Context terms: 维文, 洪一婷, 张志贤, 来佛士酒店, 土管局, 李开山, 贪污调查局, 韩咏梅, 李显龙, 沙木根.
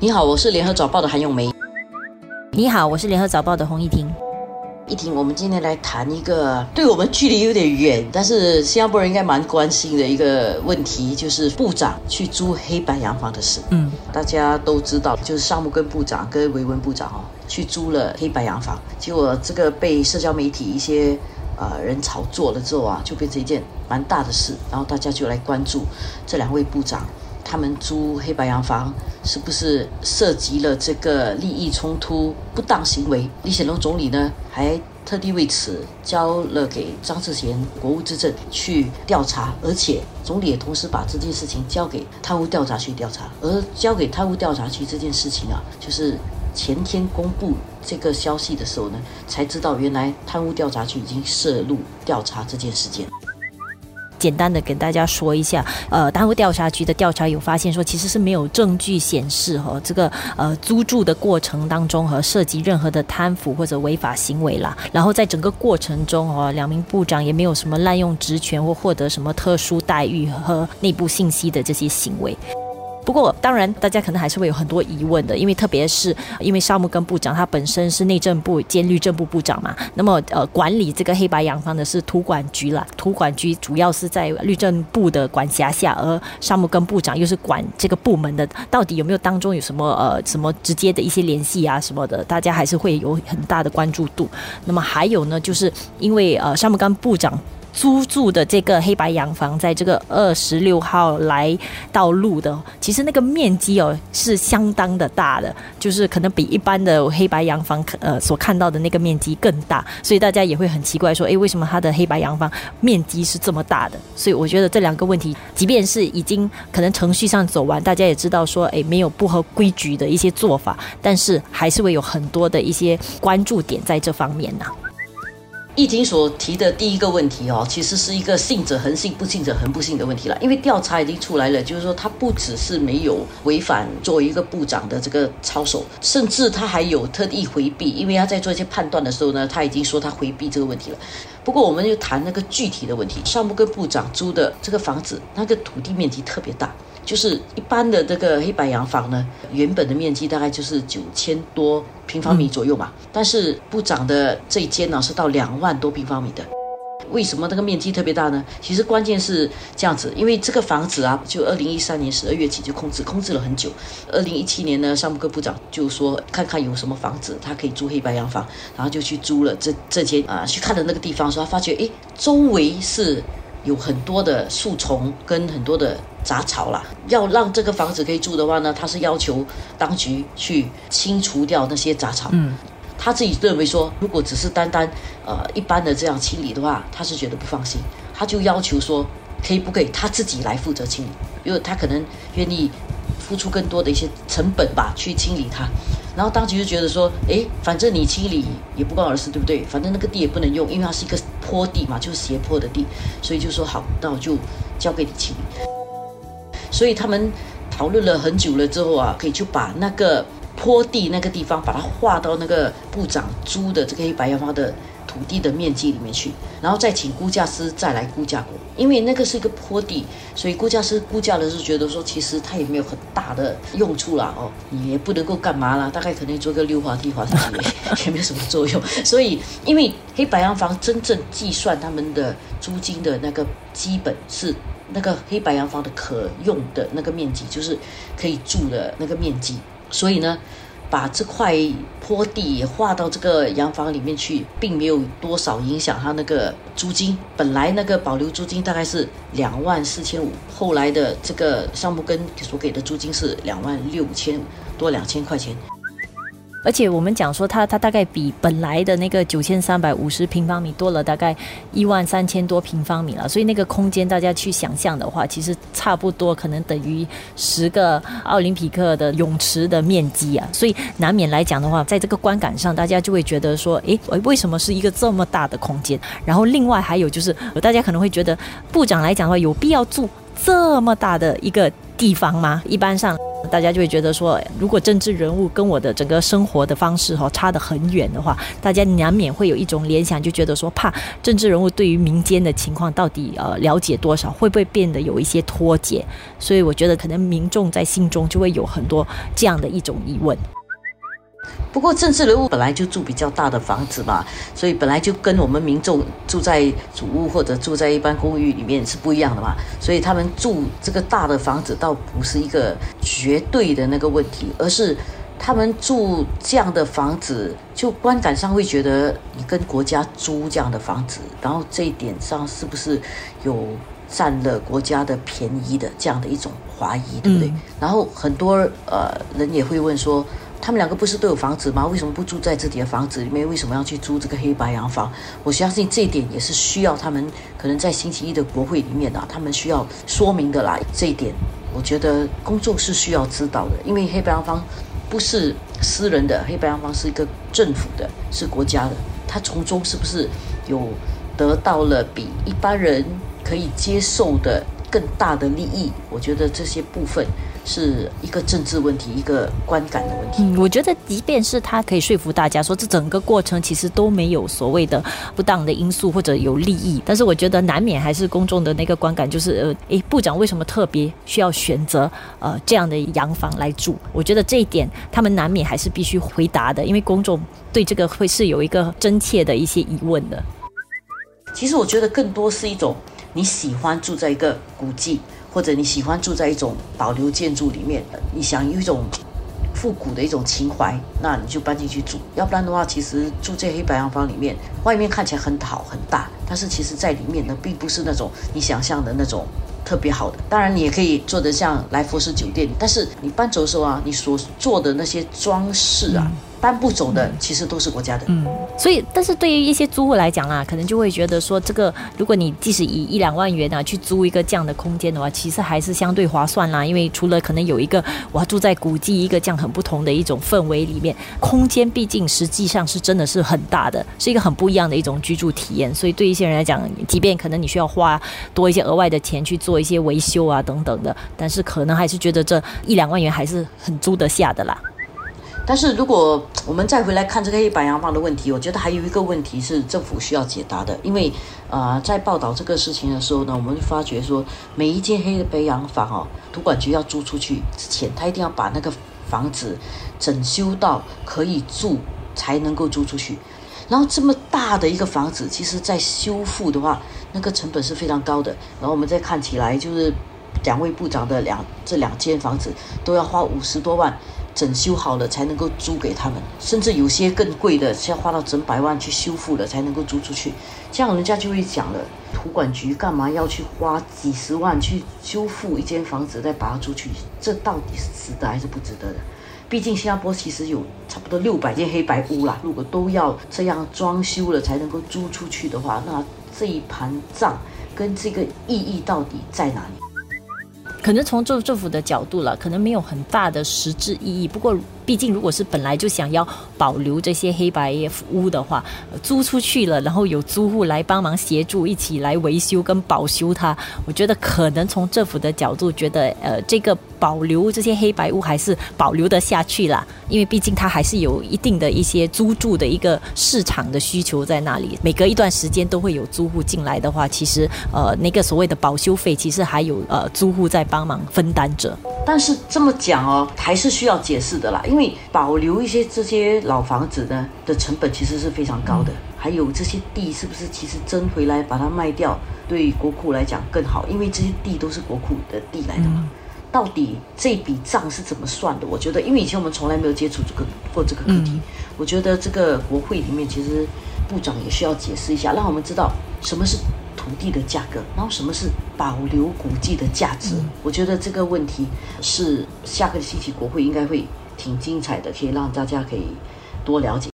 你好，我是联合早报的韩咏梅。你好，我是联合早报的洪一婷。一婷，我们今天来谈一个对我们距离有点远，但是新加坡人应该蛮关心的一个问题，就是部长去租黑白洋房的事。大家都知道，就是沙木根部长跟维文部长去租了黑白洋房，结果这个被社交媒体一些人炒作了之后就变成一件蛮大的事，然后大家就来关注这两位部长他们租黑白洋房是不是涉及了这个利益冲突、不当行为？李显龙总理呢，还特地为此交了给张志贤国务资政去调查，而且总理也同时把这件事情交给贪污调查局调查。而交给贪污调查局这件事情就是前天公布这个消息的时候呢，才知道原来贪污调查局已经涉入调查这件事件。简单的跟大家说一下，贪污调查局的调查有发现说，其实是没有证据显示这个租住的过程当中涉及任何的贪腐或者违法行为啦。然后在整个过程中两名部长也没有什么滥用职权或获得什么特殊待遇和内部信息的这些行为。不过当然大家可能还是会有很多疑问的，因为特别是因为沙木根部长他本身是内政部兼律政部部长嘛，那么管理这个黑白洋房的是土管局啦，土管局主要是在律政部的管辖下，而沙木根部长又是管这个部门的，到底有没有当中有什么什么直接的一些联系啊什么的，大家还是会有很大的关注度。那么还有呢，就是因为沙木根部长租住的这个黑白洋房在这个26号来道路的，其实那个面积是相当的大的，就是可能比一般的黑白洋房所看到的那个面积更大，所以大家也会很奇怪说，为什么它的黑白洋房面积是这么大的？所以我觉得这两个问题，即便是已经可能程序上走完，大家也知道说，没有不合规矩的一些做法，但是还是会有很多的一些关注点在这方面。易婷所提的第一个问题其实是一个信者恒信、不信者恒不信的问题了。因为调查已经出来了，就是说他不只是没有违反作为一个部长的这个操守，甚至他还有特意回避，因为他在做一些判断的时候呢，他已经说他回避这个问题了。不过我们就谈那个具体的问题，沙木根部长租的这个房子，那个土地面积特别大，就是一般的这个黑白洋房呢，原本的面积大概就是9000多平方米左右嘛，但是部长的这一间是到2万多平方米的。为什么那个面积特别大呢？其实关键是这样子，因为这个房子就2013年12月起就空置了很久。2017年呢，沙木根部长就说看看有什么房子他可以租黑白洋房，然后就去租了这间去看了那个地方，说他发觉周围是有很多的树丛跟很多的杂草啦，要让这个房子可以住的话呢，他是要求当局去清除掉那些杂草。他自己认为说，如果只是单单一般的这样清理的话，他是觉得不放心，他就要求说，可以不可以他自己来负责清理，因为他可能愿意付出更多的一些成本吧，去清理它。然后当局就觉得说，反正你清理也不关我的事，对不对？反正那个地也不能用，因为它是一个坡地嘛，就是斜坡的地，所以就说好，那我就交给你清理。所以他们讨论了很久了之后可以就把那个坡地那个地方把它划到那个部长租的这个黑白洋房的土地的面积里面去，然后再请估价师再来估价过，因为那个是一个坡地，所以估价师估价的是觉得说，其实它也没有很大的用处啦，你也不能够干嘛啦，大概可能做个溜滑梯滑上去也没有什么作用。所以因为黑白洋房真正计算他们的租金的那个基本是那个黑白洋房的可用的那个面积，就是可以住的那个面积，所以呢，把这块坡地也划到这个洋房里面去，并没有多少影响它那个租金。本来那个保留租金大概是24500，后来的这个沙木根所给的租金是26500，多2000块钱。而且我们讲说它大概比本来的那个9350平方米多了大概13000多平方米了，所以那个空间大家去想象的话，其实差不多可能等于10个奥林匹克的泳池的面积啊，所以难免来讲的话，在这个观感上大家就会觉得说，为什么是一个这么大的空间？然后另外还有就是，大家可能会觉得部长来讲的话，有必要住这么大的一个地方吗？一般上大家就会觉得说，如果政治人物跟我的整个生活的方式差得很远的话，大家难免会有一种联想，就觉得说怕政治人物对于民间的情况到底了解多少，会不会变得有一些脱节。所以我觉得可能民众在心中就会有很多这样的一种疑问。不过政治人物本来就住比较大的房子嘛，所以本来就跟我们民众住在主屋或者住在一般公寓里面是不一样的嘛，所以他们住这个大的房子倒不是一个绝对的那个问题，而是他们住这样的房子就观感上会觉得你跟国家租这样的房子，然后这一点上是不是有占了国家的便宜的这样的一种怀疑，对不对？然后很多人也会问说，他们两个不是都有房子吗？为什么不住在自己的房子里面？为什么要去租这个黑白洋房？我相信这一点也是需要他们可能在星期一的国会里面啊，他们需要说明的来。这一点我觉得公众是需要知道的，因为黑白洋房不是私人的，黑白洋房是一个政府的，是国家的，它从中是不是有得到了比一般人可以接受的更大的利益？我觉得这些部分是一个政治问题，一个观感的问题。我觉得即便是他可以说服大家说这整个过程其实都没有所谓的不当的因素或者有利益，但是我觉得难免还是公众的那个观感就是部长为什么特别需要选择这样的洋房来住？我觉得这一点他们难免还是必须回答的，因为公众对这个会是有一个真切的一些疑问的。其实我觉得更多是一种你喜欢住在一个古迹，或者你喜欢住在一种保留建筑里面，你想有一种复古的一种情怀，那你就搬进去住。要不然的话，其实住在黑白洋房里面，外面看起来很好很大，但是其实在里面呢，并不是那种你想象的那种特别好的。当然你也可以做得像来佛士酒店，但是你搬走的时候啊，你所做的那些装饰啊，搬不走的其实都是国家的。所以但是对于一些租户来讲可能就会觉得说，这个如果你即使以1-2万元去租一个这样的空间的话，其实还是相对划算啦，因为除了可能有一个我要住在古迹一个这样很不同的一种氛围里面，空间毕竟实际上是真的是很大的，是一个很不一样的一种居住体验。所以对一些人来讲，即便可能你需要花多一些额外的钱去做一些维修啊等等的，但是可能还是觉得这1-2万元还是很租得下的啦。但是如果我们再回来看这个黑白洋房的问题，我觉得还有一个问题是政府需要解答的。因为在报道这个事情的时候呢，我们发觉说每一间黑白洋房土管局要租出去之前，他一定要把那个房子整修到可以住才能够租出去。然后这么大的一个房子，其实在修复的话，那个成本是非常高的。然后我们再看起来，就是两位部长的这两间房子都要花50多万。整修好了才能够租给他们，甚至有些更贵的是要花到整100万去修复了才能够租出去。这样人家就会讲了，土管局干嘛要去花几十万去修复一间房子再把它租去？这到底是值得还是不值得的？毕竟新加坡其实有差不多600间黑白屋啦，如果都要这样装修了才能够租出去的话，那这一盘账跟这个意义到底在哪里？可能从政府的角度了，可能没有很大的实质意义。不过毕竟如果是本来就想要保留这些黑白屋的话，租出去了，然后有租户来帮忙协助一起来维修跟保修它，我觉得可能从政府的角度觉得这个保留这些黑白屋还是保留得下去啦，因为毕竟它还是有一定的一些租住的一个市场的需求在那里，每隔一段时间都会有租户进来的话，其实那个所谓的保修费其实还有租户在帮忙分担着。但是这么讲还是需要解释的啦，因为保留一些这些老房子呢的成本其实是非常高的，还有这些地是不是其实争回来把它卖掉，对国库来讲更好，因为这些地都是国库的地来的嘛。到底这笔账是怎么算的？我觉得因为以前我们从来没有接触过这个课题，我觉得这个国会里面其实部长也需要解释一下，让我们知道什么是土地的价格，然后什么是保留古迹的价值。我觉得这个问题是下个星期国会应该会挺精彩的，可以让大家可以多了解。